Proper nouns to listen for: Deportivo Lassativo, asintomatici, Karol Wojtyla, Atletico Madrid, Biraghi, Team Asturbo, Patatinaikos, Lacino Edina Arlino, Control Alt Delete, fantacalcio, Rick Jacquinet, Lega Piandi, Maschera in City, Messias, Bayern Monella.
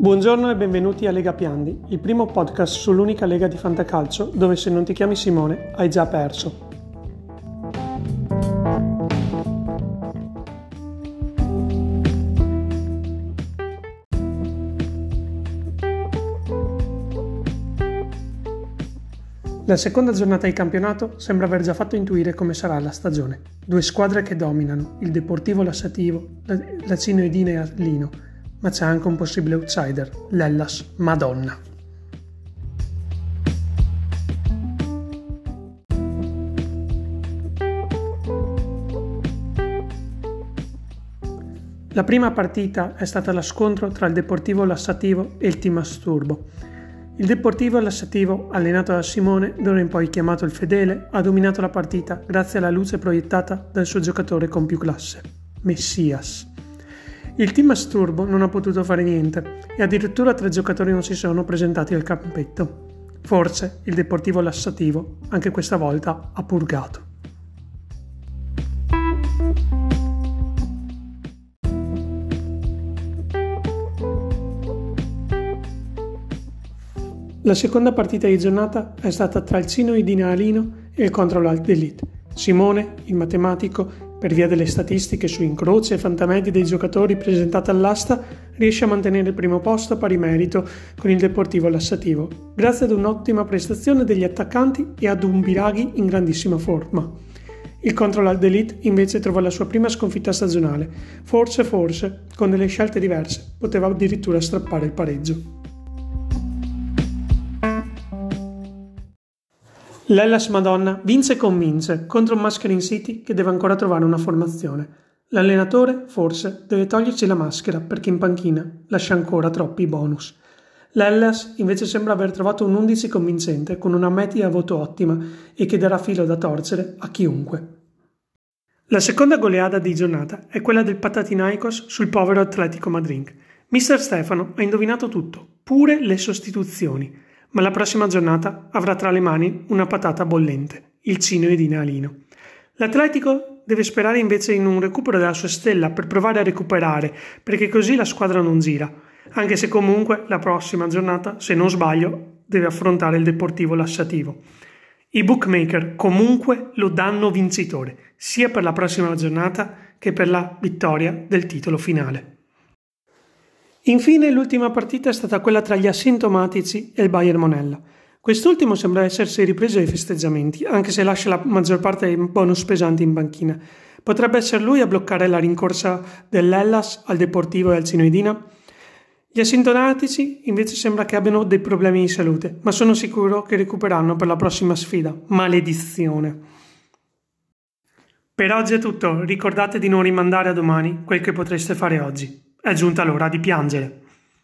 Buongiorno e benvenuti a Lega Piandi, il primo podcast sull'unica lega di fantacalcio dove se non ti chiami Simone hai già perso. La seconda giornata di campionato sembra aver già fatto intuire come sarà la stagione. Due squadre che dominano, il Deportivo Lassativo, Lacino Edina e Arlino, ma c'è anche un possibile outsider, l'Hellas Madonna. La prima partita è stata lo scontro tra il Deportivo Lassativo e il Team Asturbo. Il Deportivo Lassativo, allenato da Simone, d'ora in poi chiamato il Fedele, ha dominato la partita grazie alla luce proiettata dal suo giocatore con più classe, Messias. Il Team Asturbo non ha potuto fare niente e addirittura 3 giocatori non si sono presentati al campetto. Forse il Deportivo Lassativo anche questa volta ha purgato. La seconda partita di giornata è stata tra il Lacino Edina Arlino e il Control Alt Delete. Simone, il matematico, per via delle statistiche su incroci e fantamedia dei giocatori presentate all'asta, riesce a mantenere il primo posto a pari merito con il Deportivo Lassativo, grazie ad un'ottima prestazione degli attaccanti e ad un Biraghi in grandissima forma. Il Control Alt Delete invece trova la sua prima sconfitta stagionale, forse, con delle scelte diverse, poteva addirittura strappare il pareggio. L'Hellas Madonna vince e convince contro un Maschera in City che deve ancora trovare una formazione. L'allenatore, forse, deve toglierci la maschera perché in panchina lascia ancora troppi bonus. L'Hellas invece sembra aver trovato un 11 convincente con una media a voto ottima e che darà filo da torcere a chiunque. La seconda goleada di giornata è quella del Patatinaikos sul povero Atletico Madrid. Mister Stefano ha indovinato tutto, pure le sostituzioni. Ma la prossima giornata avrà tra le mani una patata bollente, il Lacino Edina Arlino. L'Atletico deve sperare invece in un recupero della sua stella per provare a recuperare, perché così la squadra non gira, anche se comunque la prossima giornata, se non sbaglio, deve affrontare il Deportivo Lassativo. I bookmaker comunque lo danno vincitore, sia per la prossima giornata che per la vittoria del titolo finale. Infine l'ultima partita è stata quella tra gli asintomatici e il Bayern Monella. Quest'ultimo sembra essersi ripreso ai festeggiamenti, anche se lascia la maggior parte dei bonus pesanti in panchina. Potrebbe essere lui a bloccare la rincorsa dell'Hellas al Deportivo e al Lacino Edina? Gli asintomatici invece sembra che abbiano dei problemi di salute, ma sono sicuro che recupereranno per la prossima sfida. Maledizione! Per oggi è tutto, ricordate di non rimandare a domani quel che potreste fare oggi. È giunta l'ora di piangere.